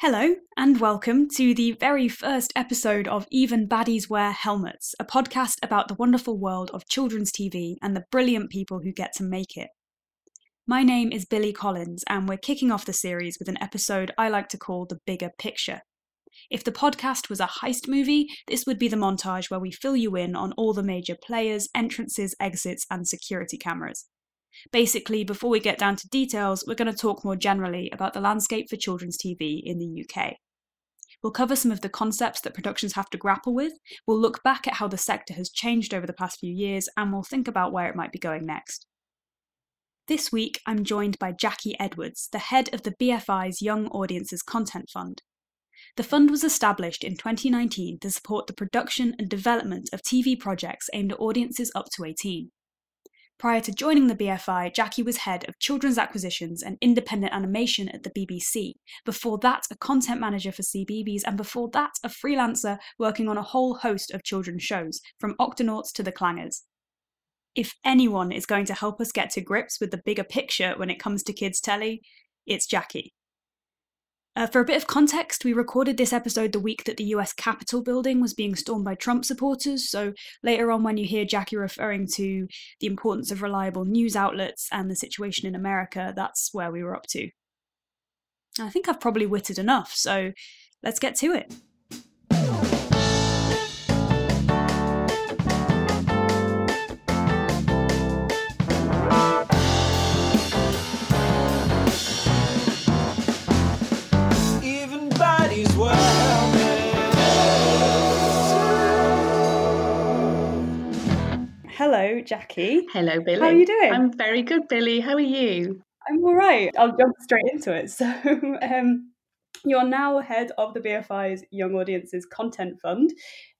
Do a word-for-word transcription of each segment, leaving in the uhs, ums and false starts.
Hello, and welcome to the very first episode of Even Baddies Wear Helmets, a podcast about the wonderful world of children's T V and the brilliant people who get to make it. My name is Billy Collins, and we're kicking off the series with an episode I like to call The Bigger Picture. If the podcast was a heist movie, this would be the montage where we fill you in on all the major players, entrances, exits, and security cameras. Basically, before we get down to details, we're going to talk more generally about the landscape for children's T V in the U K. We'll cover some of the concepts that productions have to grapple with, we'll look back at how the sector has changed over the past few years, and we'll think about where it might be going next. This week, I'm joined by Jackie Edwards, the head of the B F I's Young Audiences Content Fund. The fund was established in twenty nineteen to support the production and development of T V projects aimed at audiences up to eighteen. Prior to joining the B F I, Jackie was head of children's acquisitions and independent animation at the B B C, before that a content manager for CBeebies, and before that a freelancer working on a whole host of children's shows, from Octonauts to The Clangers. If anyone is going to help us get to grips with the bigger picture when it comes to kids' telly, it's Jackie. Uh, for a bit of context, we recorded this episode the week that the U S Capitol building was being stormed by Trump supporters, so later on when you hear Jackie referring to the importance of reliable news outlets and the situation in America, that's where we were up to. I think I've probably witted enough, so let's get to it. Hello, Jackie. Hello, Billy. How are you doing? I'm very good, Billy. How are you? I'm all right. I'll jump straight into it. So um, you're now head of the B F I's Young Audiences Content Fund.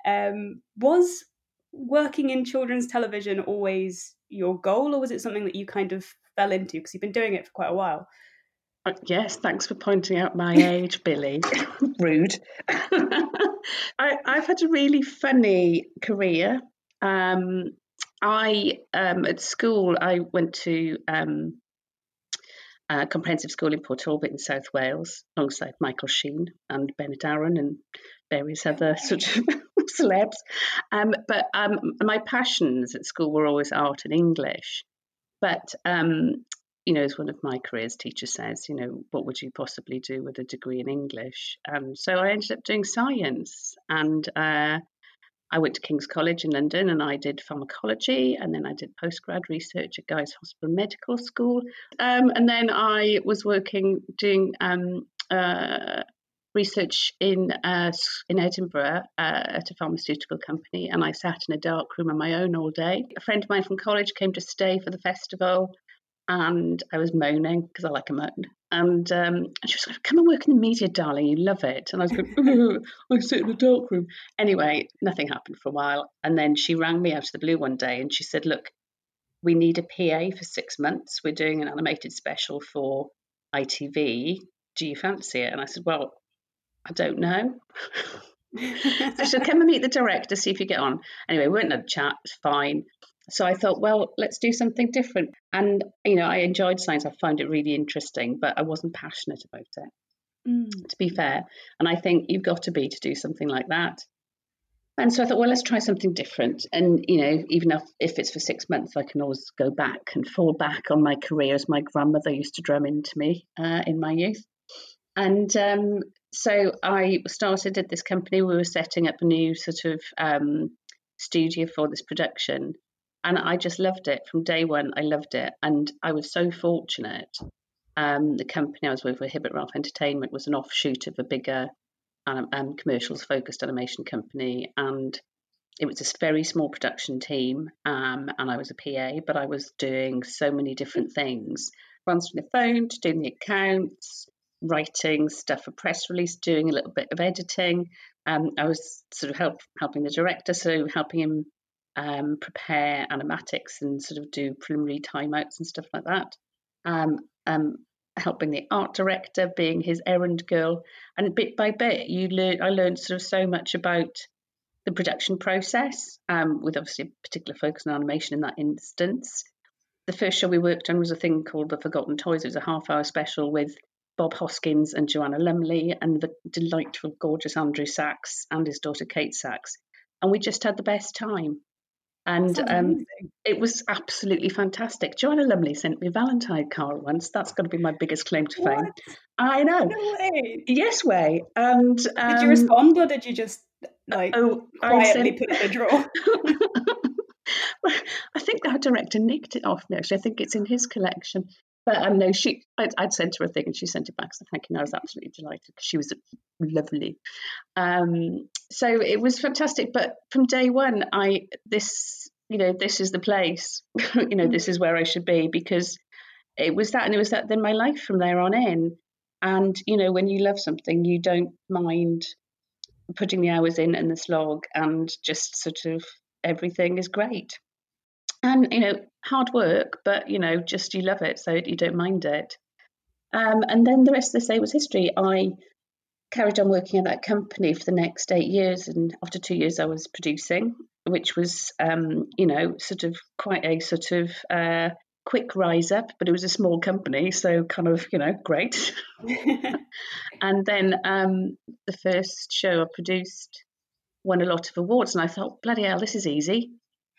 Um, was working in children's television always your goal, or was it something that you kind of fell into? Because you've been doing it for quite a while. Uh, yes, thanks for pointing out my age, Billy. Rude. I, I've had a really funny career. Um, I, um, at school, I went to um, a comprehensive school in Port Talbot in South Wales, alongside Michael Sheen and Bennett Aaron and various other sort of celebs. Um, but um, my passions at school were always art and English. But, um, you know, as one of my careers teacher says, you know, what would you possibly do with a degree in English? Um, so I ended up doing science, and uh I went to King's College in London and I did pharmacology, and then I did postgrad research at Guy's Hospital Medical School. Um, and then I was working, doing um, uh, research in uh, in Edinburgh uh, at a pharmaceutical company, and I sat in a dark room on my own all day. A friend of mine from college came to stay for the festival, and I was moaning because I like a moan. And um, she was like, come and work in the media, darling, you love it. And I was like, oh, I sit in the dark room. Anyway, nothing happened for a while. And then she rang me out of the blue one day and she said, look, we need a P A for six months. We're doing an animated special for I T V. Do you fancy it? And I said, well, I don't know. So she said, come and meet the director, see if you get on. Anyway, we went and had a chat, it's fine. So I thought, well, let's do something different. And, you know, I enjoyed science. I found it really interesting, but I wasn't passionate about it, mm. to be fair. And I think you've got to be to do something like that. And so I thought, well, let's try something different. And, you know, even if, if it's for six months, I can always go back and fall back on my career, as my grandmother used to drum into me uh, in my youth. And um, so I started at this company. We were setting up a new sort of um, studio for this production. And I just loved it. From day one, I loved it. And I was so fortunate. Um, the company I was with, Hibbert Ralph Entertainment, was an offshoot of a bigger um, um, commercials-focused animation company. And it was this very small production team. Um, and I was a P A, but I was doing so many different things. Answering the phone, to doing the accounts, writing stuff for press release, doing a little bit of editing. Um, I was sort of help, helping the director, so helping him Um, prepare animatics and sort of do preliminary timeouts and stuff like that. Um, um, helping the art director, being his errand girl, and bit by bit, you learn. I learned sort of so much about the production process, um, with obviously a particular focus on animation in that instance. The first show we worked on was a thing called The Forgotten Toys. It was a half-hour special with Bob Hoskins and Joanna Lumley and the delightful, gorgeous Andrew Sachs and his daughter Kate Sachs. And we just had the best time. And um, it was absolutely fantastic. Joanna Lumley sent me a Valentine card once. That's going to be my biggest claim to fame. What? I know. No way. Yes way. And um, did you respond or did you just like oh, quietly sent... put it in the drawer? I think our director nicked it off me. Actually, I think it's in his collection. But um, no, she, I'd, I'd sent her a thing and she sent it back. So thank you. And I was absolutely delighted because she was lovely. Um, so it was fantastic. But from day one, I this, you know, this is the place, you know, this is where I should be, because it was that. And it was that then my life from there on in. And, you know, when you love something, you don't mind putting the hours in and the slog, and just sort of everything is great. And, you know, hard work, but, you know, just you love it, so you don't mind it. Um, and then the rest of the day was history. I carried on working at that company for the next eight years. And after two years, I was producing, which was, um, you know, sort of quite a sort of uh, quick rise up. But it was a small company, so kind of, you know, great. And then um, the first show I produced won a lot of awards. And I thought, bloody hell, this is easy.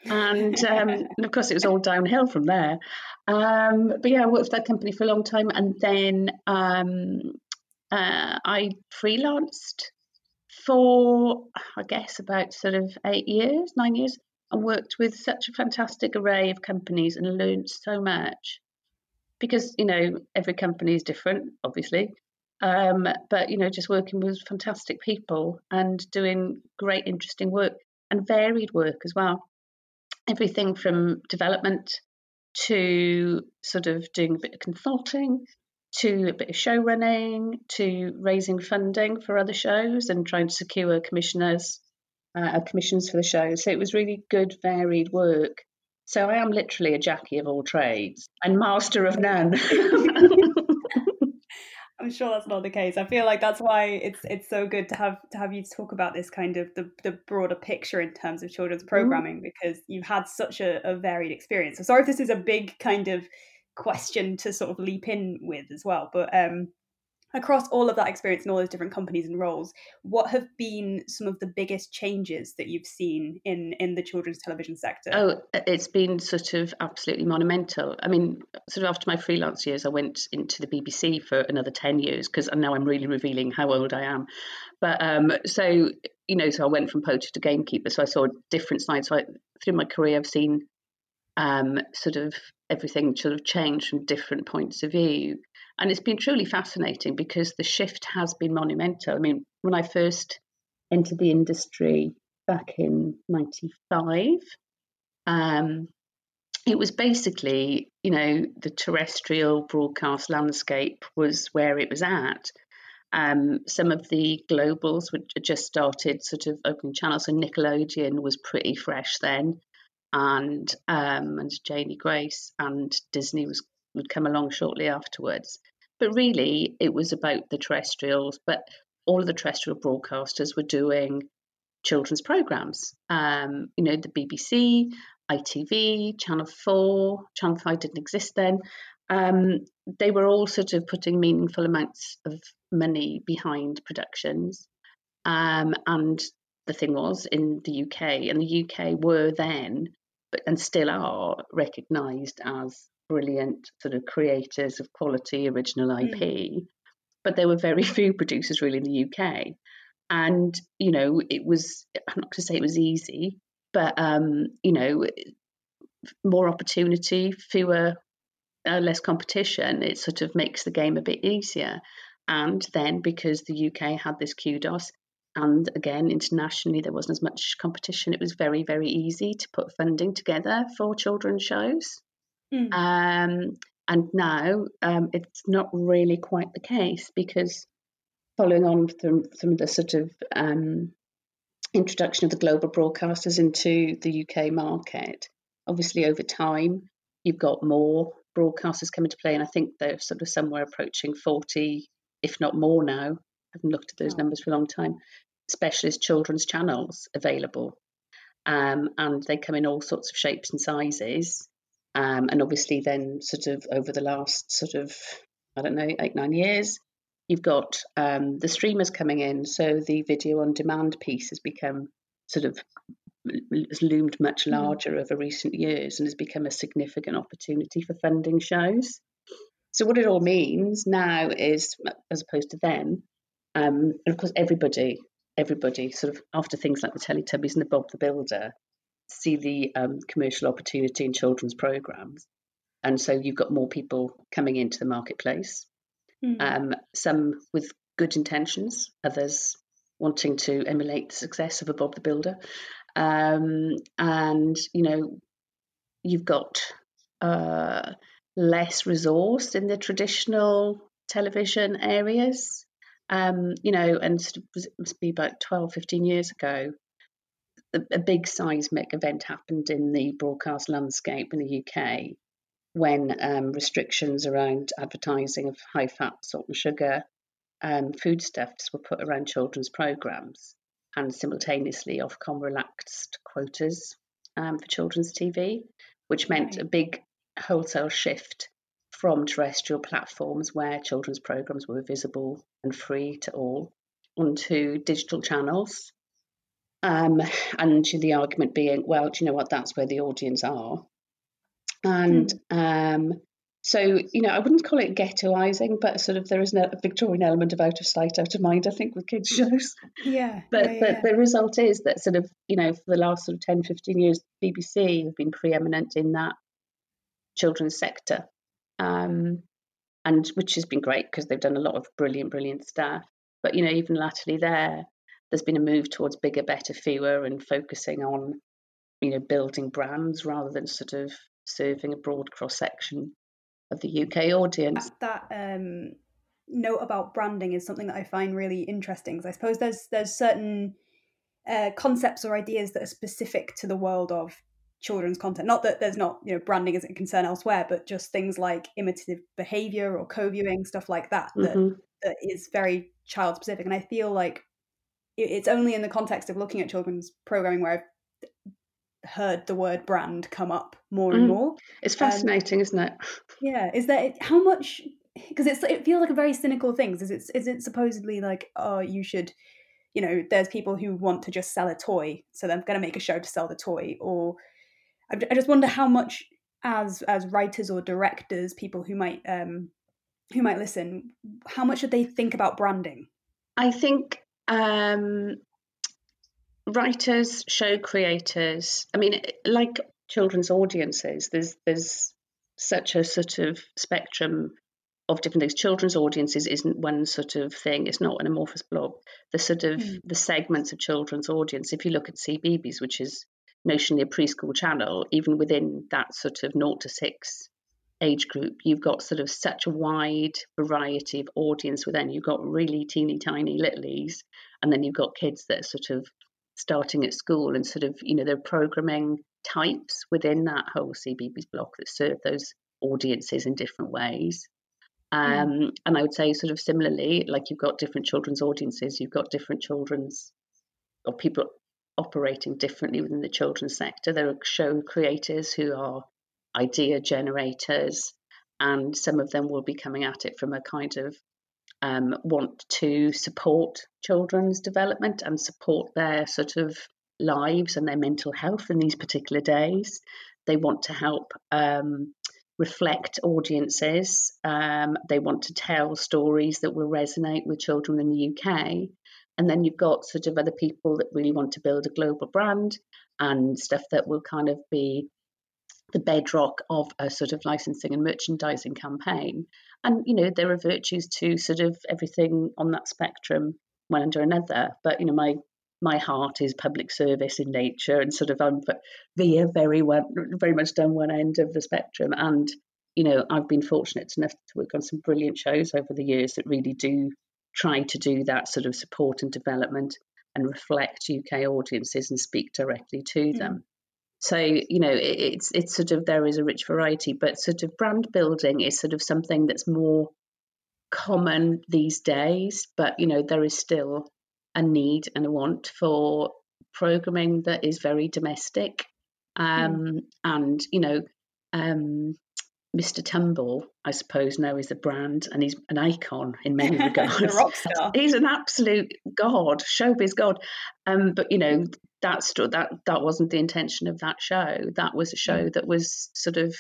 and, um, and of course it was all downhill from there. Um, but yeah, I worked for that company for a long time, and then um, uh, I freelanced for, I guess, about sort of eight years, nine years, and worked with such a fantastic array of companies and learned so much, because, you know, every company is different, obviously. Um, but, you know, just working with fantastic people and doing great, interesting work and varied work as well. Everything from development to sort of doing a bit of consulting to a bit of show running to raising funding for other shows and trying to secure commissioners, uh, commissions for the show. So it was really good, varied work. So I am literally a Jackie of all trades and master of none. I'm sure that's not the case. I feel like that's why it's it's so good to have to have you talk about this kind of the, the broader picture in terms of children's programming, because you've had such a, a varied experience. So sorry if this is a big kind of question to sort of leap in with as well, but um, across all of that experience and all those different companies and roles, what have been some of the biggest changes that you've seen in, in the children's television sector? Oh, it's been sort of absolutely monumental. I mean, sort of after my freelance years, I went into the B B C for another ten years, because now I'm really revealing how old I am. But um, so, you know, so I went from poacher to gamekeeper. So I saw different sides. So I, through my career, I've seen um, sort of everything sort of change from different points of view. And it's been truly fascinating because the shift has been monumental. I mean, when I first entered the industry back in ninety-five, um, it was basically, you know, the terrestrial broadcast landscape was where it was at. Um, some of the globals which just started sort of opening channels, and Nickelodeon was pretty fresh then, and um, and Janie Grace, and Disney was would come along shortly afterwards. But really, it was about the terrestrials, but all of the terrestrial broadcasters were doing children's programmes. Um, you know, the B B C, I T V, Channel four, Channel five didn't exist then. Um, they were all sort of putting meaningful amounts of money behind productions. Um, and the thing was, in the U K, and the U K were then, but and still are, recognised as brilliant sort of creators of quality original I P, mm. but there were very few producers really in the U K. And, you know, it was, I'm not going to say it was easy, but, um, you know, more opportunity, fewer, uh, less competition, it sort of makes the game a bit easier. And then because the U K had this kudos, and again, internationally, there wasn't as much competition, it was very, very easy to put funding together for children's shows. Mm. Um, and now um, it's not really quite the case, because following on from, from the sort of um, introduction of the global broadcasters into the U K market, obviously over time you've got more broadcasters coming to play, and I think they're sort of somewhere approaching forty, if not more now. I haven't looked at those oh. numbers for a long time. Specialist children's channels available, um, and they come in all sorts of shapes and sizes. Um, and obviously then sort of over the last sort of, I don't know, eight, nine years, you've got um, the streamers coming in, so the video on demand piece has become sort of has loomed much larger mm. over recent years and has become a significant opportunity for funding shows. So what it all means now is, as opposed to then, um, and of course everybody, everybody sort of after things like the Teletubbies and the Bob the Builder, see the um, commercial opportunity in children's programmes. And so you've got more people coming into the marketplace, mm. um, some with good intentions, others wanting to emulate the success of a Bob the Builder. Um, and, you know, you've got uh, less resource in the traditional television areas, um, you know, and it must be about twelve, fifteen years ago, a, a big seismic event happened in the broadcast landscape in the U K when um, restrictions around advertising of high-fat, salt and sugar um, foodstuffs were put around children's programmes. And simultaneously, Ofcom relaxed quotas um, for children's T V, which meant right. a big wholesale shift from terrestrial platforms where children's programmes were visible and free to all onto digital channels. Um, and the argument being, well, do you know what? That's where the audience are. And mm. um, so, you know, I wouldn't call it ghettoising, but sort of there is a Victorian element of out of sight, out of mind, I think, with kids' shows. Yeah. But, yeah, but yeah. the result is that sort of, you know, for the last sort of ten, fifteen years, B B C have been preeminent in that children's sector, um, and which has been great because they've done a lot of brilliant, brilliant stuff. But, you know, even latterly there, there's been a move towards bigger, better, fewer and focusing on, you know, building brands rather than sort of serving a broad cross-section of the U K audience. That, that um, note about branding is something that I find really interesting, because I suppose there's there's certain uh, concepts or ideas that are specific to the world of children's content. Not that there's not, you know, branding isn't a concern elsewhere, but just things like imitative behaviour or co-viewing, stuff like that, mm-hmm. that, that is very child-specific. And I feel like it's only in the context of looking at children's programming where I've heard the word brand come up more and mm. more. It's fascinating, um, isn't it? Yeah. Is that how much? Because it's it feels like a very cynical thing. Is it is it supposedly like, oh, you should, you know, there's people who want to just sell a toy, so they're going to make a show to sell the toy. Or I, I just wonder how much, as as writers or directors, people who might um who might listen, how much should they think about branding? I think um. writers, show creators, I mean, like children's audiences, there's there's such a sort of spectrum of different things. Children's audiences isn't one sort of thing. It's not an amorphous blob. The sort of mm. the segments of children's audience, if you look at CBeebies, which is notionally a preschool channel, even within that sort of naught to six age group, you've got sort of such a wide variety of audience within. You've got really teeny tiny littlies, and then you've got kids that are sort of starting at school, and sort of, you know, their programming types within that whole CBeebies block that serve those audiences in different ways. Um, mm. And I would say sort of similarly, like you've got different children's audiences, you've got different children's or people operating differently within the children's sector. There are show creators who are idea generators, and some of them will be coming at it from a kind of Um, want to support children's development and support their sort of lives and their mental health in these particular days. They want to help um, reflect audiences. Um, they want to tell stories that will resonate with children in the U K. And then you've got sort of other people that really want to build a global brand and stuff that will kind of be the bedrock of a sort of licensing and merchandising campaign. And, you know, there are virtues to sort of everything on that spectrum, one under another. But, you know, my my heart is public service in nature, and sort of I'm via very well, very much down one end of the spectrum. And, you know, I've been fortunate enough to work on some brilliant shows over the years that really do try to do that sort of support and development and reflect U K audiences and speak directly to mm-hmm. them. So, you know, it's it's sort of there is a rich variety, but sort of brand building is sort of something that's more common these days. But, you know, there is still a need and a want for programming that is very domestic. Um, mm. And, you know, um, Mister Tumble, I suppose, now is a brand, and he's an icon in many regards. He's a rock star. He's an absolute god, showbiz god. Um, but, you know, that's, that that wasn't the intention of that show. That was a show that was sort of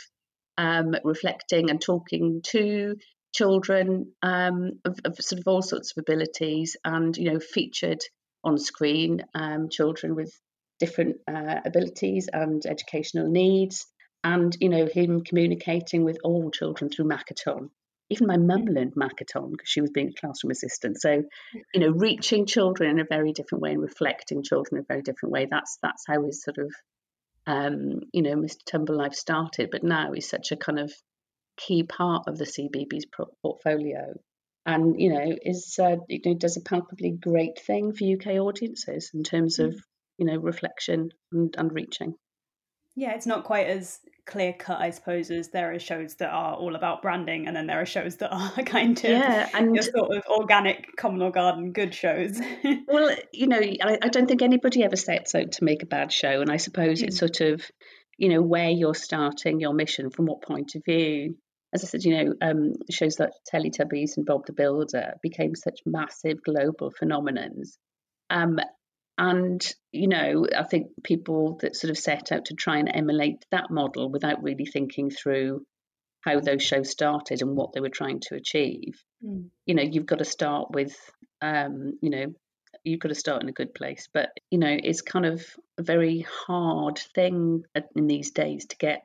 um, reflecting and talking to children um, of, of sort of all sorts of abilities, and, you know, featured on screen um, children with different uh, abilities and educational needs. And, you know, him communicating with all children through Makaton. Even my mum learned Makaton because she was being a classroom assistant. So, you know, reaching children in a very different way and reflecting children in a very different way. That's that's how his sort of, um, you know, Mister Tumble life started. But now he's such a kind of key part of the C B B's portfolio. And, you know, is uh, you know, does a palpably great thing for U K audiences in terms of, you know, reflection and, and reaching. Yeah, it's not quite as clear cut, I suppose, as there are shows that are all about branding, and then there are shows that are kind of yeah, and your sort of organic communal garden good shows. Well, you know, I, I don't think anybody ever sets out to make a bad show, and I suppose mm. it's sort of, you know, where you're starting your mission, from what point of view. As I said, you know, um, shows like Teletubbies and Bob the Builder became such massive global phenomenons. Um, And, you know, I think people that sort of set out to try and emulate that model without really thinking through how those shows started and what they were trying to achieve, mm. you know, you've got to start with, um, you know, you've got to start in a good place. But, you know, it's kind of a very hard thing in these days to get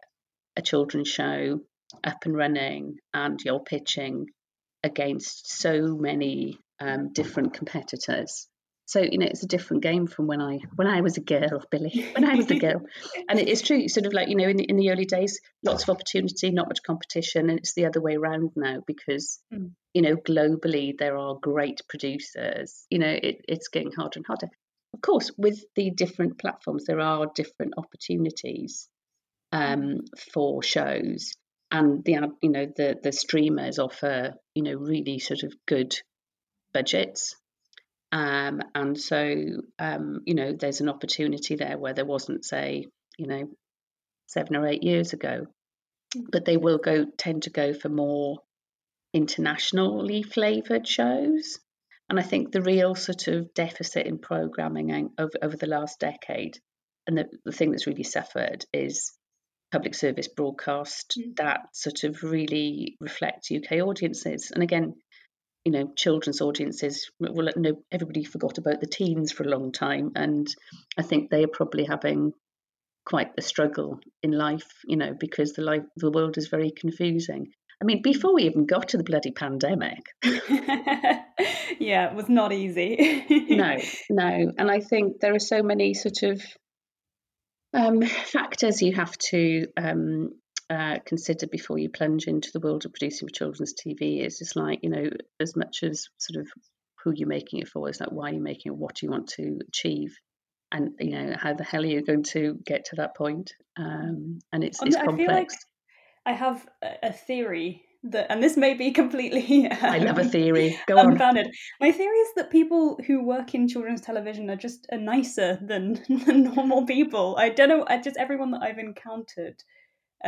a children's show up and running, and you're pitching against so many um, different competitors. So, you know, it's a different game from when I when I was a girl, Billy, when I was a girl. And it is true, it's sort of like, you know, in the, in the early days, lots of opportunity, not much competition. And it's the other way around now because, mm. you know, globally, there are great producers. You know, it, it's getting harder and harder. Of course, with the different platforms, there are different opportunities um, for shows. And, the you know, the, the streamers offer, you know, really sort of good budgets. Um, and so, um, you know, there's an opportunity there where there wasn't, say, you know, seven or eight years ago. But they will go tend to go for more internationally flavoured shows. And I think the real sort of deficit in programming over, over the last decade, and the, the thing that's really suffered, is public service broadcast mm. that sort of really reflects U K audiences. And again, you know, children's audiences, well, no, everybody forgot about the teens for a long time. And I think they are probably having quite a struggle in life, you know, because the life, the world is very confusing. I mean, before we even got to the bloody pandemic. Yeah, it was not easy. no, no. And I think there are so many sort of um, factors you have to um, Uh, consider before you plunge into the world of producing for children's T V. It's just like, you know, as much as sort of who you're making it for, it's like, why are you making it, what do you want to achieve, and, you know, how the hell are you going to get to that point? Um, and it's, it's I complex. Feel like I have a theory that, and this may be completely um, I love a theory, go on. Unfounded. My theory is that people who work in children's television are just nicer than, than normal people. I don't know, I just everyone that I've encountered,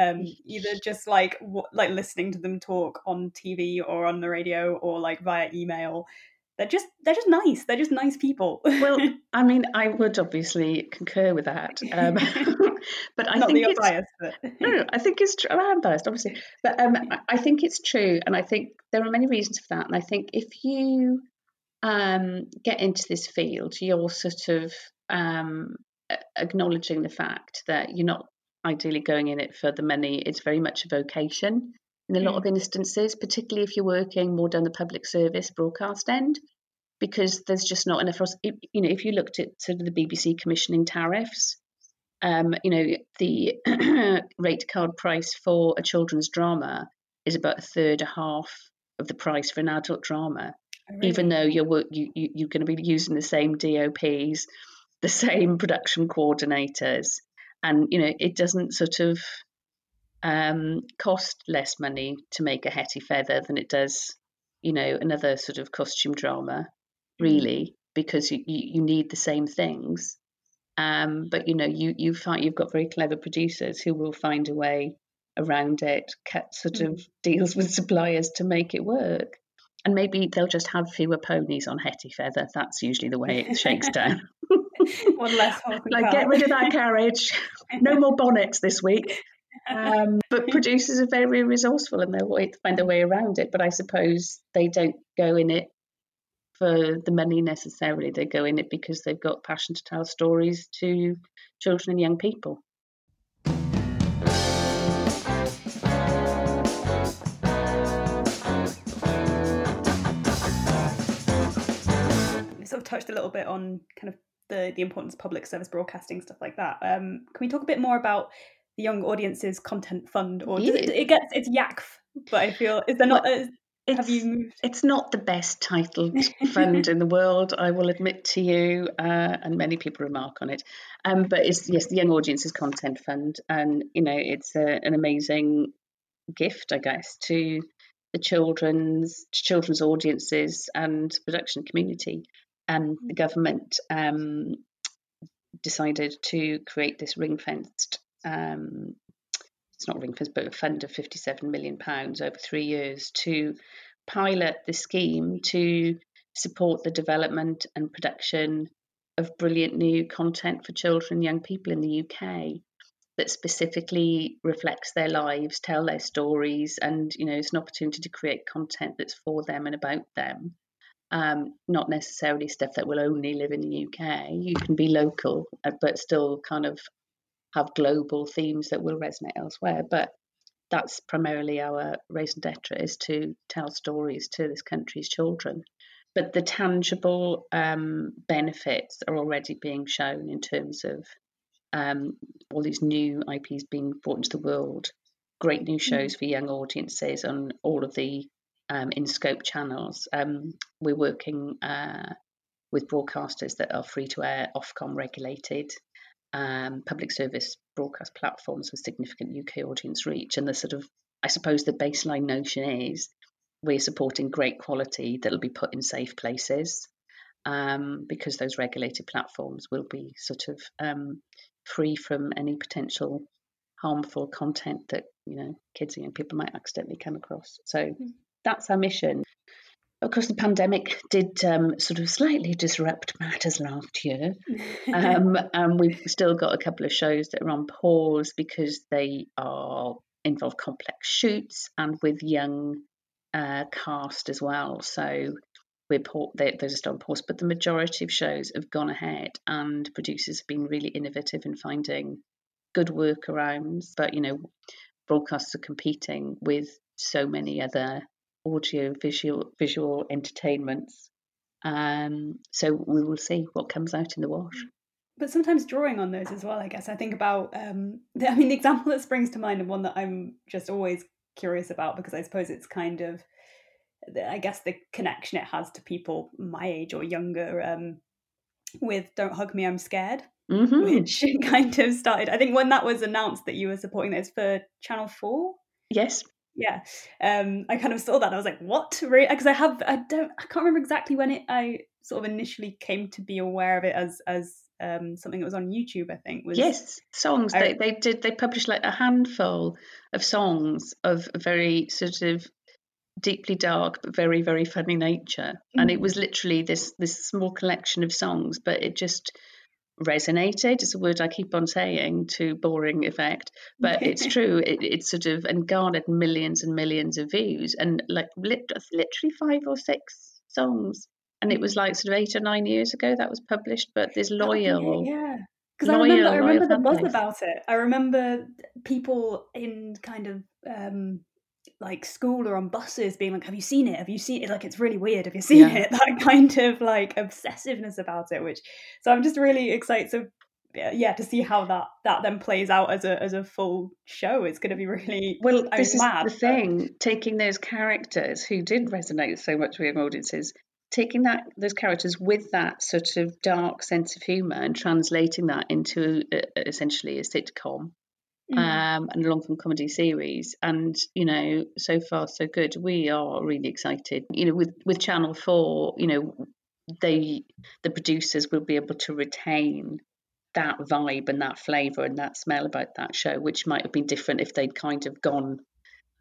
Um, either just like w- like listening to them talk on T V or on the radio or like via email, they're just they're just nice. They're just nice people. Well, I mean, I would obviously concur with that, um, but I not think that you're it's, biased. But... no, I think it's true. I am biased, obviously, but um, I think it's true, and I think there are many reasons for that. And I think if you um, get into this field, you're sort of um, acknowledging the fact that you're not ideally going in it for the money. It's very much a vocation in a lot of instances, particularly if you're working more down the public service broadcast end, because there's just not enough. You know, if you looked at sort of the B B C commissioning tariffs, um, you know, the rate card price for a children's drama is about a third, a half of the price for an adult drama, really? Even though you're you, you you're going to be using the same D O Ps, the same production coordinators. And, you know, it doesn't sort of um, cost less money to make a Hetty Feather than it does, you know, another sort of costume drama, really, because you, you need the same things. Um, but, you know, you, you find, you've got very clever producers who will find a way around it, sort of deals with suppliers to make it work. And maybe they'll just have fewer ponies on Hetty Feather. That's usually the way it shakes down. One less horsey Like, car. Get rid of that carriage. No more bonnets this week. Um, but producers are very resourceful and they'll find their way around it. But I suppose they don't go in it for the money necessarily. They go in it because they've got passion to tell stories to children and young people. Sort of touched a little bit on kind of the, the importance of public service broadcasting, stuff like that. Um, can we talk a bit more about the Young Audiences Content Fund? Or yeah. it, it gets it's Y A C F, but I feel is there not? Well, a, it's, have you moved? It's not the best titled fund in the world, I will admit to you, uh, and many people remark on it. Um, but it's yes, the Young Audiences Content Fund, and you know it's a, an amazing gift, I guess, to the children's to children's audiences and production community. And the government um, decided to create this ring-fenced, um, it's not ring-fenced, but a fund of fifty-seven million pounds over three years to pilot the scheme to support the development and production of brilliant new content for children and young people in the U K that specifically reflects their lives, tell their stories, and, you know, it's an opportunity to create content that's for them and about them. Um, not necessarily stuff that will only live in the U K. You can be local, but still kind of have global themes that will resonate elsewhere. But that's primarily our raison d'etre, is to tell stories to this country's children. But the tangible um, benefits are already being shown in terms of um, all these new I Ps being brought into the world, great new shows mm-hmm. for young audiences on all of the Um, in scope channels. Um, we're working uh, with broadcasters that are free to air, Ofcom regulated, um, public service broadcast platforms with significant U K audience reach. And the sort of, I suppose, the baseline notion is we're supporting great quality that'll be put in safe places um, because those regulated platforms will be sort of um, free from any potential harmful content that, you know, kids and young people might accidentally come across. So. Mm-hmm. That's our mission. Of course, the pandemic did um, sort of slightly disrupt matters last year. um, and we've still got a couple of shows that are on pause because they are involve complex shoots and with young uh, cast as well. So we're they're just on pause. But the majority of shows have gone ahead and producers have been really innovative in finding good workarounds. But, you know, broadcasts are competing with so many other audio visual visual entertainments, um so we will see what comes out in the wash. But sometimes drawing on those as well, I guess. I think about um the, I mean the example that springs to mind, and one that I'm just always curious about, because I suppose it's kind of the, I guess the connection it has to people my age or younger, um with Don't Hug Me, I'm Scared, mm-hmm. which kind of started, I think, when that was announced that you were supporting this for Channel four. Yes. Yeah, um, I kind of saw that. I was like, "What?" Because I have, I don't, I can't remember exactly when it. I sort of initially came to be aware of it as as um, something that was on YouTube. I think was yes, songs I, they they did. They published like a handful of songs of very sort of deeply dark but very very funny nature, mm-hmm. and it was literally this this small collection of songs, but it just resonated. It's a word I keep on saying to boring effect, but it's true. It, it's sort of and garnered millions and millions of views, and like literally five or six songs. And it was like sort of eight or nine years ago that was published. But there's loyal, yeah. Because I remember, I remember the buzz about it. I remember people in kind of um like school or on buses being like, "Have you seen it? Have you seen it? Like, it's really weird. Have you seen yeah. it?" That kind of like obsessiveness about it, which so I'm just really excited. So yeah, to see how that that then plays out as a as a full show. It's going to be really well. I this is mad, the but... thing: taking those characters who did resonate so much with young audiences, taking that those characters with that sort of dark sense of humour and translating that into uh, essentially a sitcom. Mm. Um, and a long-form comedy series, and you know, so far so good. We are really excited. You know, with with Channel four, you know, they the producers will be able to retain that vibe and that flavour and that smell about that show, which might have been different if they'd kind of gone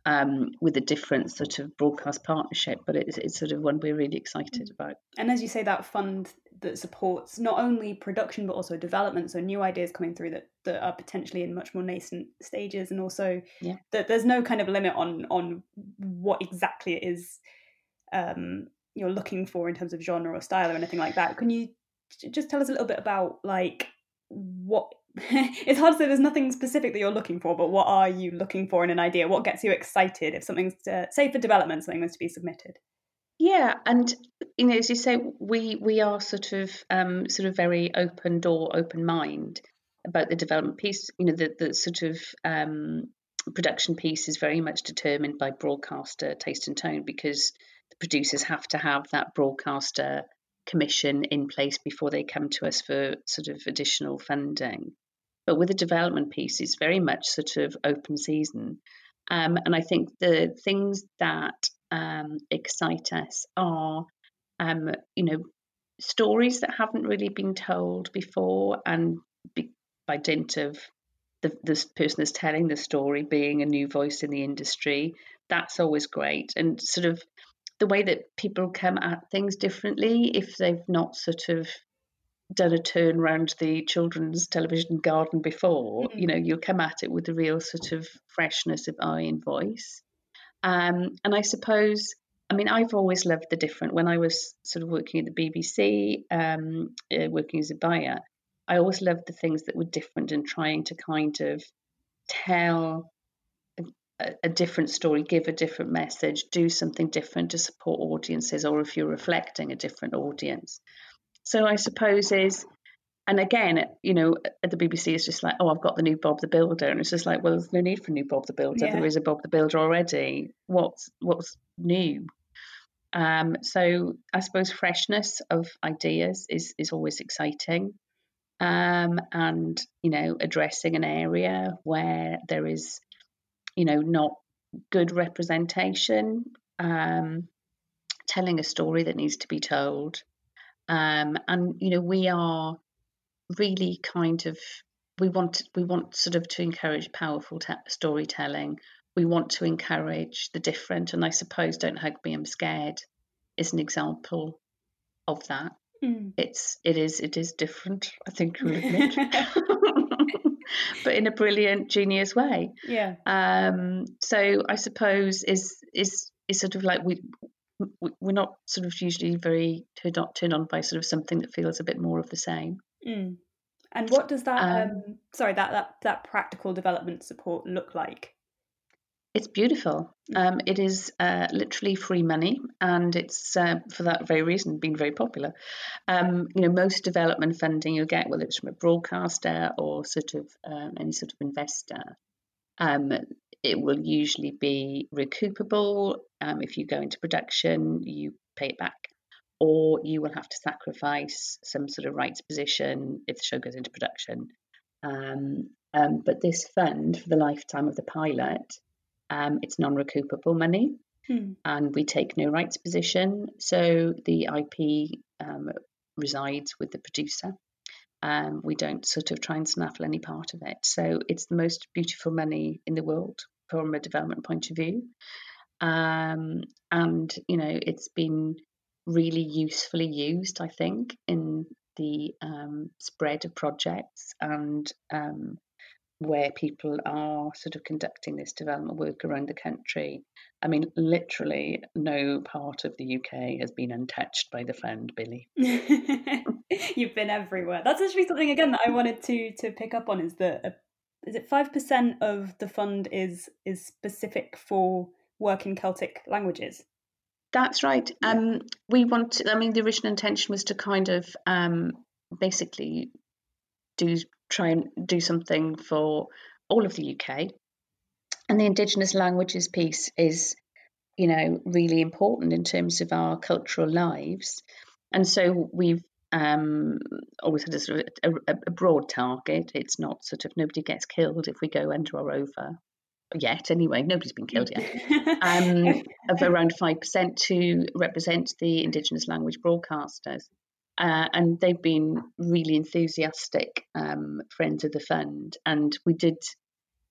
um, with a different sort of broadcast partnership. But it's, it's sort of one we're really excited about. And as you say, that fund that supports not only production, but also development, so new ideas coming through that, that are potentially in much more nascent stages, and also yeah. that there's no kind of limit on on what exactly it is um, you're looking for in terms of genre or style or anything like that. Can you just tell us a little bit about, like, what it's hard to say there's nothing specific that you're looking for, but what are you looking for in an idea? What gets you excited if something's to, say for development, something was to be submitted? Yeah, and you know, as you say, we we are sort of um sort of very open door, open mind about the development piece. You know, the the sort of um production piece is very much determined by broadcaster taste and tone, because the producers have to have that broadcaster commission in place before they come to us for sort of additional funding. But with the development piece, it's very much sort of open season. Um, and I think the things that um, excite us are, um, you know, stories that haven't really been told before, and be, by dint of the, the person that's telling the story being a new voice in the industry, that's always great. And sort of the way that people come at things differently if they've not sort of done a turn around the children's television garden before, mm-hmm. you know, you'll come at it with a real sort of freshness of eye and voice. Um, and I suppose, I mean, I've always loved the different. When I was sort of working at the B B C, um, uh, working as a buyer, I always loved the things that were different and trying to kind of tell a different story, give a different message, do something different to support audiences, or if you're reflecting a different audience. So I suppose is, and again, you know, at the B B C it's just like, oh, I've got the new Bob the Builder, and it's just like, well, there's no need for a new Bob the Builder. Yeah. There is a Bob the Builder already. What's what's new? Um, so I suppose freshness of ideas is is always exciting, um, and you know, addressing an area where there is, you know, not good representation, um, telling a story that needs to be told. Um, and, you know, we are really kind of, we want we want sort of to encourage powerful te- storytelling. We want to encourage the different. And I suppose Don't Hug Me, I'm Scared is an example of that. Mm. It's, it is, it is different, I think you'll admit. But in a brilliant, genius way. Yeah. Um, so I suppose is is is sort of like we, we we're not sort of usually very turned on, turned on by sort of something that feels a bit more of the same. Mm. And what does that um, um, sorry that, that that practical development support look like? It's beautiful. Um, it is uh, literally free money, and it's uh, for that very reason been very popular. Um, you know, most development funding you'll get, whether it's from a broadcaster or sort of um, any sort of investor, um, it will usually be recoupable. Um, if you go into production, you pay it back, or you will have to sacrifice some sort of rights position if the show goes into production. Um, um, but this fund for the lifetime of the pilot, Um, it's non-recoupable money, hmm. and we take no rights position. So the I P um, resides with the producer. Um, we don't sort of try and snaffle any part of it. So it's the most beautiful money in the world from a development point of view. Um, and, you know, it's been really usefully used, I think, in the um, spread of projects and um where people are sort of conducting this development work around the country. I mean, literally no part of the U K has been untouched by the fund, Billy. You've been everywhere. That's actually something, again, that I wanted to to pick up on, is that, uh, is it five percent of the fund is is specific for work in Celtic languages? That's right. Yeah. Um, we want, to, I mean, the original intention was to kind of um, basically do... try and do something for all of the U K. And the Indigenous languages piece is, you know, really important in terms of our cultural lives. And so we've um, always had a, sort of a, a broad target. It's not sort of nobody gets killed if we go under or over. Yet, anyway, nobody's been killed yet. um, of around five percent to represent the Indigenous language broadcasters. Uh, and they've been really enthusiastic um, friends of the fund. And we did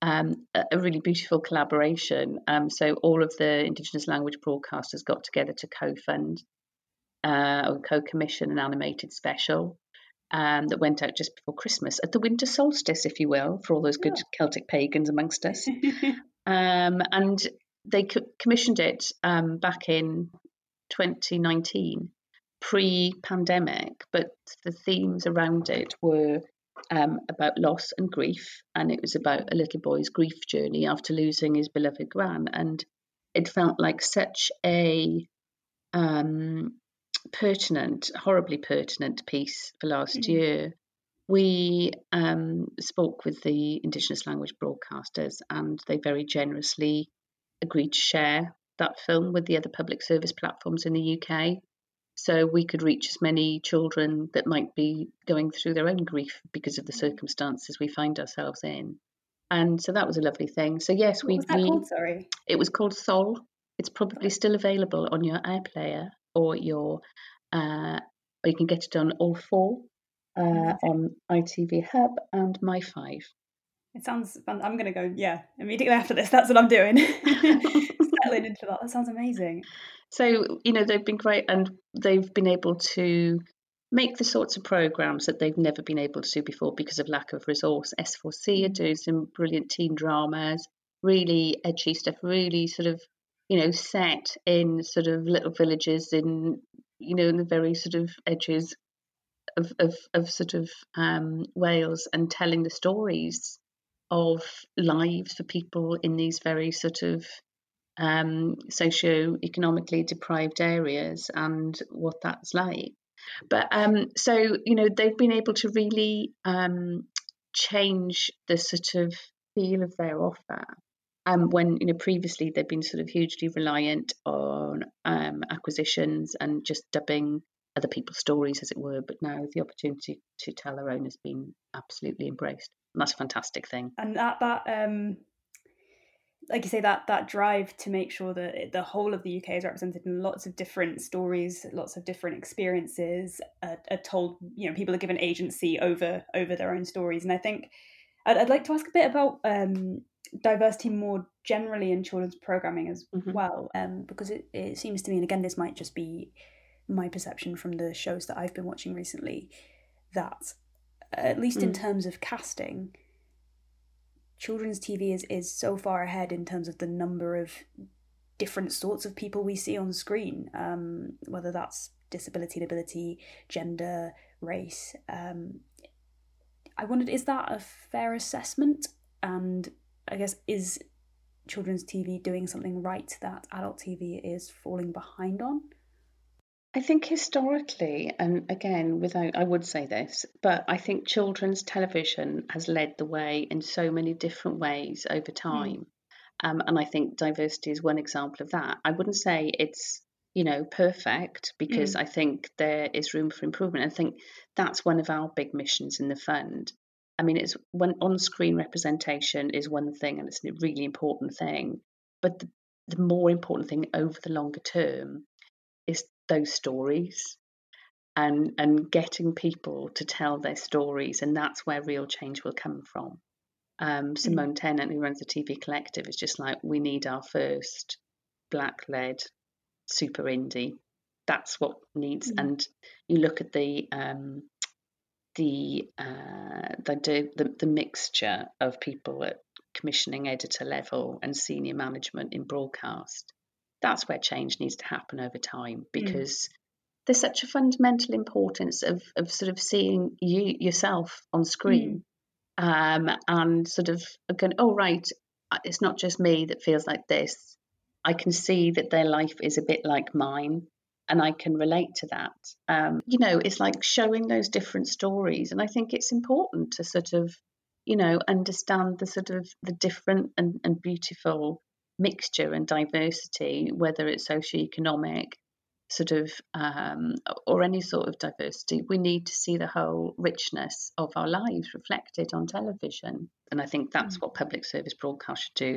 um, a, a really beautiful collaboration. Um, so all of the Indigenous language broadcasters got together to co-fund uh, or co-commission an animated special um, that went out just before Christmas, at the winter solstice, if you will, for all those good yeah. Celtic pagans amongst us. um, and they co- commissioned it um, back in twenty nineteen. Pre-pandemic, but the themes around it were um, about loss and grief, and it was about a little boy's grief journey after losing his beloved gran. And it felt like such a um, pertinent, horribly pertinent piece for last mm-hmm. year. We um, spoke with the Indigenous language broadcasters, and they very generously agreed to share that film with the other public service platforms in the U K. So we could reach as many children that might be going through their own grief because of the circumstances we find ourselves in. And so that was a lovely thing. So yes, we... What was that we, called, sorry? It was called Soul. It's probably still available on your iPlayer or your... Uh, or you can get it on all four, uh, on I T V Hub and My five. It sounds fun. I'm going to go, yeah, immediately after this. That's what I'm doing. Settling into that. That sounds amazing. So, you know, they've been great, and they've been able to make the sorts of programmes that they've never been able to do before because of lack of resource. S four C are doing some brilliant teen dramas, really edgy stuff, really sort of, you know, set in sort of little villages in, you know, in the very sort of edges of, of, of sort of um, Wales, and telling the stories of lives for people in these very sort of um socio-economically deprived areas and what that's like. But um so you know they've been able to really um change the sort of feel of their offer, um when you know previously they've been sort of hugely reliant on um acquisitions and just dubbing other people's stories, as it were. But now the opportunity to tell their own has been absolutely embraced, and that's a fantastic thing. And that that um like you say, that that drive to make sure that the whole of the U K is represented in lots of different stories, lots of different experiences are, are told, you know, people are given agency over over their own stories. And I think I'd, I'd like to ask a bit about um, diversity more generally in children's programming as mm-hmm. well, um, because it, it seems to me, and again, this might just be my perception from the shows that I've been watching recently, that at least mm. in terms of casting, children's T V is, is so far ahead in terms of the number of different sorts of people we see on screen, um, whether that's disability, ability, gender, race. Um, I wondered, is that a fair assessment? And I guess, is children's T V doing something right that adult T V is falling behind on? I think historically, and again, without, I would say this, but I think children's television has led the way in so many different ways over time. Mm. Um, and I think diversity is one example of that. I wouldn't say it's, you know, perfect, because mm. I think there is room for improvement. I think that's one of our big missions in the fund. I mean, it's when on-screen representation is one thing, and it's a really important thing, but the, the more important thing over the longer term is those stories, and and getting people to tell their stories, and that's where real change will come from. Um, Simone mm-hmm. Tennant, who runs the T V Collective, is just like, we need our first black-led super indie. That's what needs. Mm-hmm. And you look at the um, the, uh, the the the mixture of people at commissioning editor level and senior management in broadcast. That's where change needs to happen over time, because mm. there's such a fundamental importance of, of sort of seeing you yourself on screen mm. um, and sort of going, oh, right, it's not just me that feels like this. I can see that their life is a bit like mine, and I can relate to that. Um, you know, it's like showing those different stories. And I think it's important to sort of, you know, understand the sort of the different and, and beautiful mixture and diversity, whether it's socioeconomic sort of um, or any sort of diversity. We need to see the whole richness of our lives reflected on television, and I think that's what public service broadcast should do.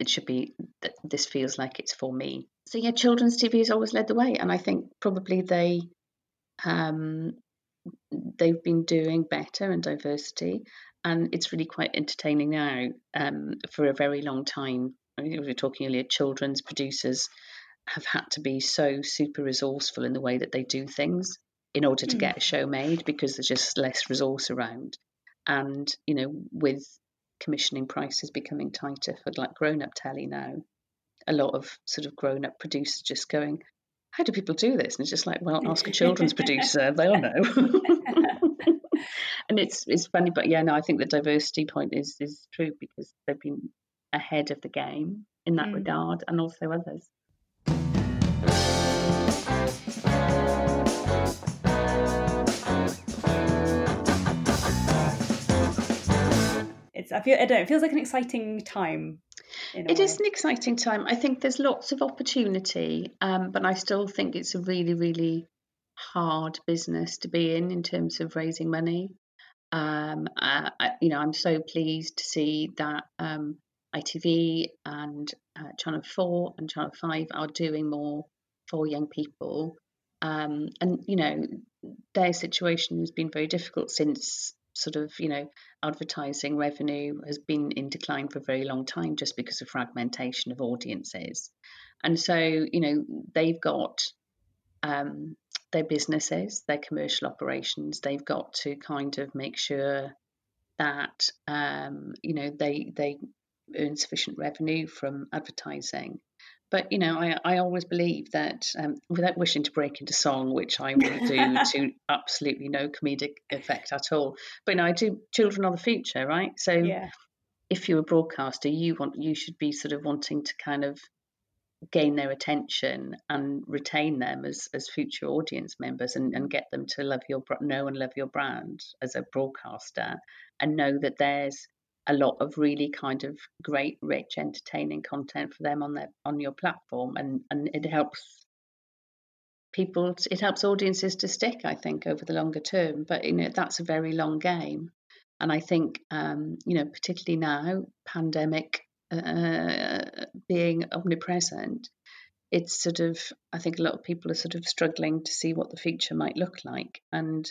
It should be that this feels like it's for me. So yeah, children's T V has always led the way, and I think probably they um, they've been doing better in diversity, and it's really quite entertaining now. Um, for a very long time, I mean, we were talking earlier, children's producers have had to be so super resourceful in the way that they do things in order to mm. get a show made, because there's just less resource around. And, you know, with commissioning prices becoming tighter for like grown-up telly now, a lot of sort of grown-up producers just going, how do people do this? And it's just like, well, ask a children's producer, they'll know. And it's it's funny, but yeah, no, I think the diversity point is, is true, because they've been ahead of the game in that mm. regard, and also others. It's I feel I don't know, it feels like an exciting time. It way. Is an exciting time. I think there's lots of opportunity, um, but I still think it's a really, really hard business to be in in terms of raising money. Um, I, I, you know, I'm so pleased to see that um, I T V and uh, Channel four and Channel five are doing more for young people. Um, and, you know, their situation has been very difficult since sort of, you know, advertising revenue has been in decline for a very long time just because of fragmentation of audiences. And so, you know, they've got um, their businesses, their commercial operations, they've got to kind of make sure that, um, you know, they they earn sufficient revenue from advertising. But, you know, I, I always believe that um, without wishing to break into song, which I will do to absolutely no comedic effect at all. But, you know, I do, children are the future, right? So yeah. If you're a broadcaster, you want you should be sort of wanting to kind of gain their attention and retain them as, as future audience members, and, and get them to love your know and love your brand as a broadcaster, and know that there's a lot of really kind of great, rich, entertaining content for them on their on your platform, and and it helps people. It helps audiences to stick, I think, over the longer term. But you know, that's a very long game, and I think um, you know, particularly now, pandemic uh, being omnipresent, it's sort of, I think a lot of people are sort of struggling to see what the future might look like, and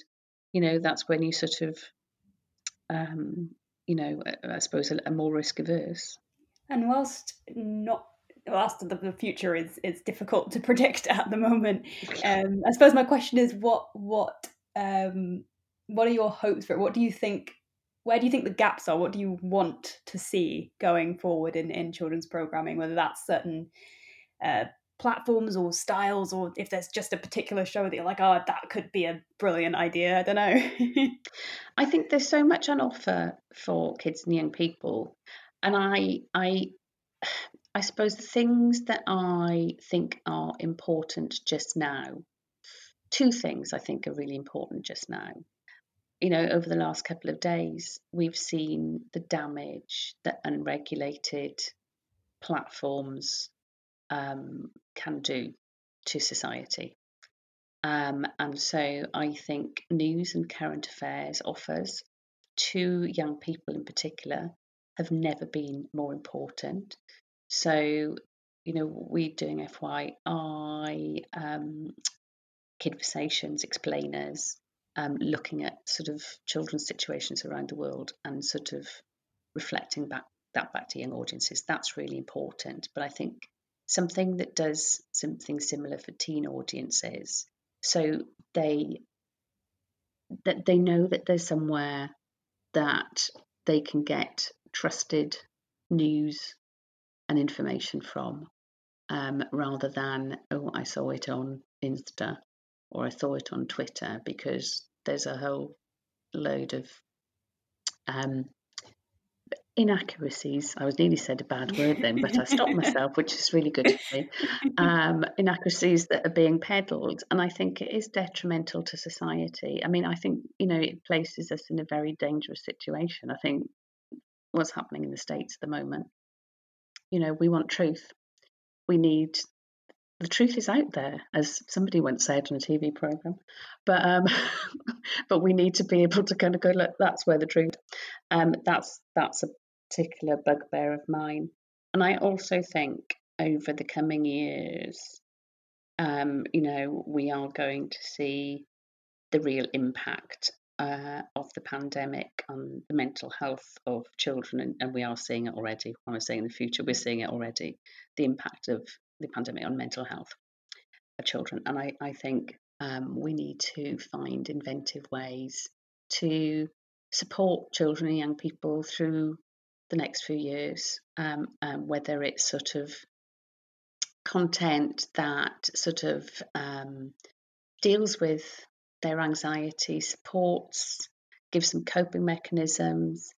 you know, that's when you sort of um, you know, I suppose a, a more risk averse. And whilst not, whilst the, the future is is difficult to predict at the moment, um, I suppose my question is, what what um, what are your hopes for it? What do you think? Where do you think the gaps are? What do you want to see going forward in, in children's programming? Whether that's certain uh, platforms or styles, or if there's just a particular show that you're like, oh, that could be a brilliant idea. I don't know. I think there's so much on offer for kids and young people, and I, I, I suppose the things that I think are important just now, two things I think are really important just now. You know, over the last couple of days, we've seen the damage that unregulated platforms um, can do to society. Um, and so I think news and current affairs offers to young people in particular have never been more important. So, you know, we're doing F Y I, um, Kidversations, explainers, um, looking at sort of children's situations around the world and sort of reflecting back that back to young audiences. That's really important. But I think something that does something similar for teen audiences, so they that they know that there's somewhere that they can get trusted news and information from, um, rather than, oh, I saw it on Insta or I saw it on Twitter, because there's a whole load of um, inaccuracies. I was nearly said a bad word then, but I stopped myself, which is really good for me. Um, inaccuracies that are being peddled, and I think it is detrimental to society. I mean, I think, you know, it places us in a very dangerous situation. I think what's happening in the States at the moment, you know, we want truth. We need the truth is out there, as somebody once said on a T V program, but um, but we need to be able to kind of go, look, that's where the truth. Um, that's that's a particular bugbear of mine. And I also think over the coming years, um, you know, we are going to see the real impact uh, of the pandemic on the mental health of children, and, and we are seeing it already. When I'm saying in the future, we're seeing it already, the impact of the pandemic on mental health of children. And I, I think um, we need to find inventive ways to support children and young people through the next few years, um, um, whether it's sort of content that sort of um, deals with their anxiety, supports, gives them coping mechanisms,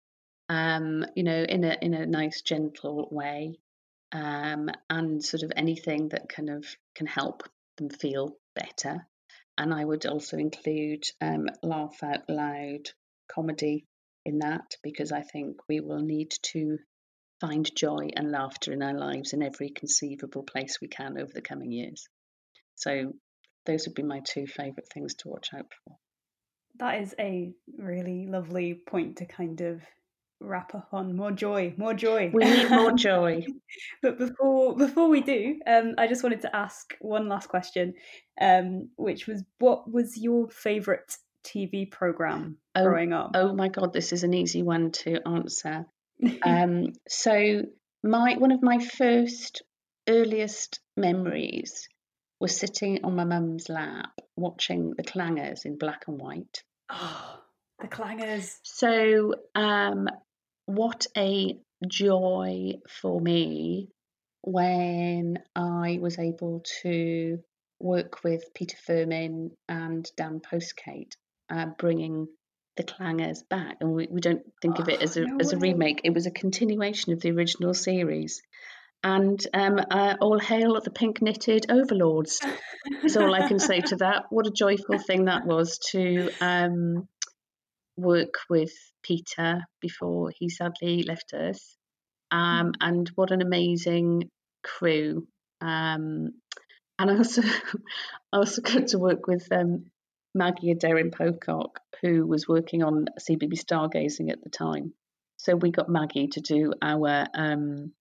um, you know, in a in a nice, gentle way, um, and sort of anything that kind of can help them feel better. And I would also include um, laugh out loud comedy in that, because I think we will need to find joy and laughter in our lives in every conceivable place we can over the coming years. So those would be my two favourite things to watch out for. That is a really lovely point to kind of wrap up on. More joy, more joy. We need more joy. But before before we do, um, I just wanted to ask one last question, um, which was, what was your favourite T V programme oh, growing up? Oh my God, this is an easy one to answer. um, so my one of my first earliest memories was sitting on my mum's lap watching The Clangers in black and white. Oh, The Clangers. So um, what a joy for me when I was able to work with Peter Firmin and Dan Postgate, uh, bringing The Clangers back, and we, we don't think oh, of it as a no as a remake. It was a continuation of the original series, and um, uh, all hail the pink knitted overlords is all I can say to that. What a joyful thing that was to um, work with Peter before he sadly left us, um, and what an amazing crew. Um, and I also I also got to work with um, Maggie Aderin Pocock, who was working on C B B Stargazing at the time. So we got Maggie to do our um,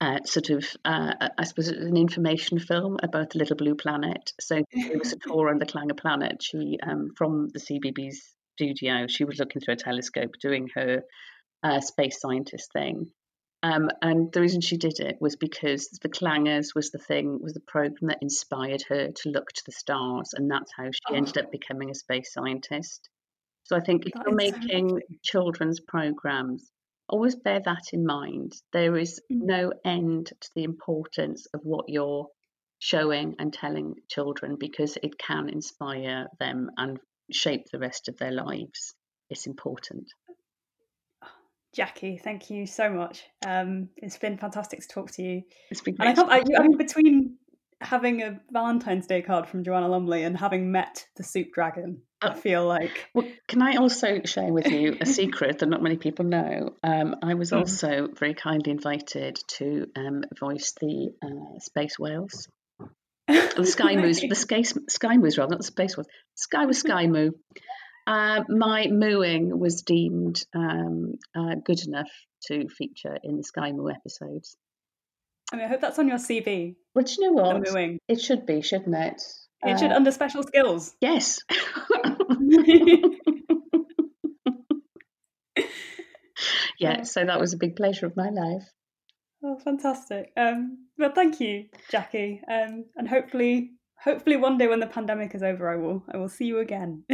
uh, sort of, uh, I suppose, an information film about the Little Blue Planet. So it was a tour on the Clanger Planet. She, um, from the C B B's studio, she was looking through a telescope doing her uh, space scientist thing. Um, and the reason she did it was because the Clangers was the thing, was the program that inspired her to look to the stars, and that's how she oh. ended up becoming a space scientist. So I think if that you're making so children's programs, always bear that in mind. There is mm-hmm. no end to the importance of what you're showing and telling children, because it can inspire them and shape the rest of their lives. It's important. Jackie, thank you so much. Um, it's been fantastic to talk to you. It's been great. And I, can't, I, I mean, between having a Valentine's Day card from Joanna Lumley and having met the Soup Dragon, oh. I feel like... Well, can I also share with you a secret that not many people know? Um, I was mm. also very kindly invited to um, voice the uh, Space Whales. The Sky Moos. The Sky, Sky Moos, rather, not the Space Whales. Sky was Sky Moo. Uh, my mooing was deemed um, uh, good enough to feature in the Sky Moo episodes. I mean, I hope that's on your C V. Well, do you know what? The mooing. It should be, shouldn't it? It uh, should, under special skills. Yes. Yeah, so that was a big pleasure of my life. Oh, fantastic. Um, well, thank you, Jackie. Um, and hopefully, hopefully one day when the pandemic is over, I will, I will see you again.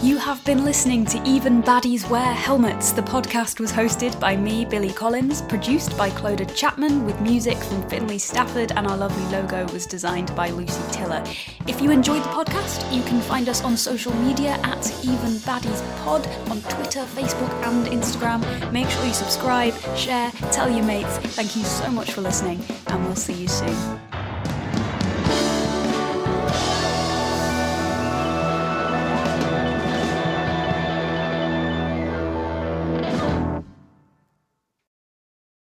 You have been listening to Even Baddies Wear Helmets. The podcast was hosted by me, Billy Collins, produced by Clodagh Chapman, with music from Finlay Stafford, and our lovely logo was designed by Lucy Tiller. If you enjoyed the podcast, you can find us on social media at Even Baddies Pod on Twitter, Facebook and Instagram. Make sure you subscribe, share, tell your mates. Thank you so much for listening, and we'll see you soon.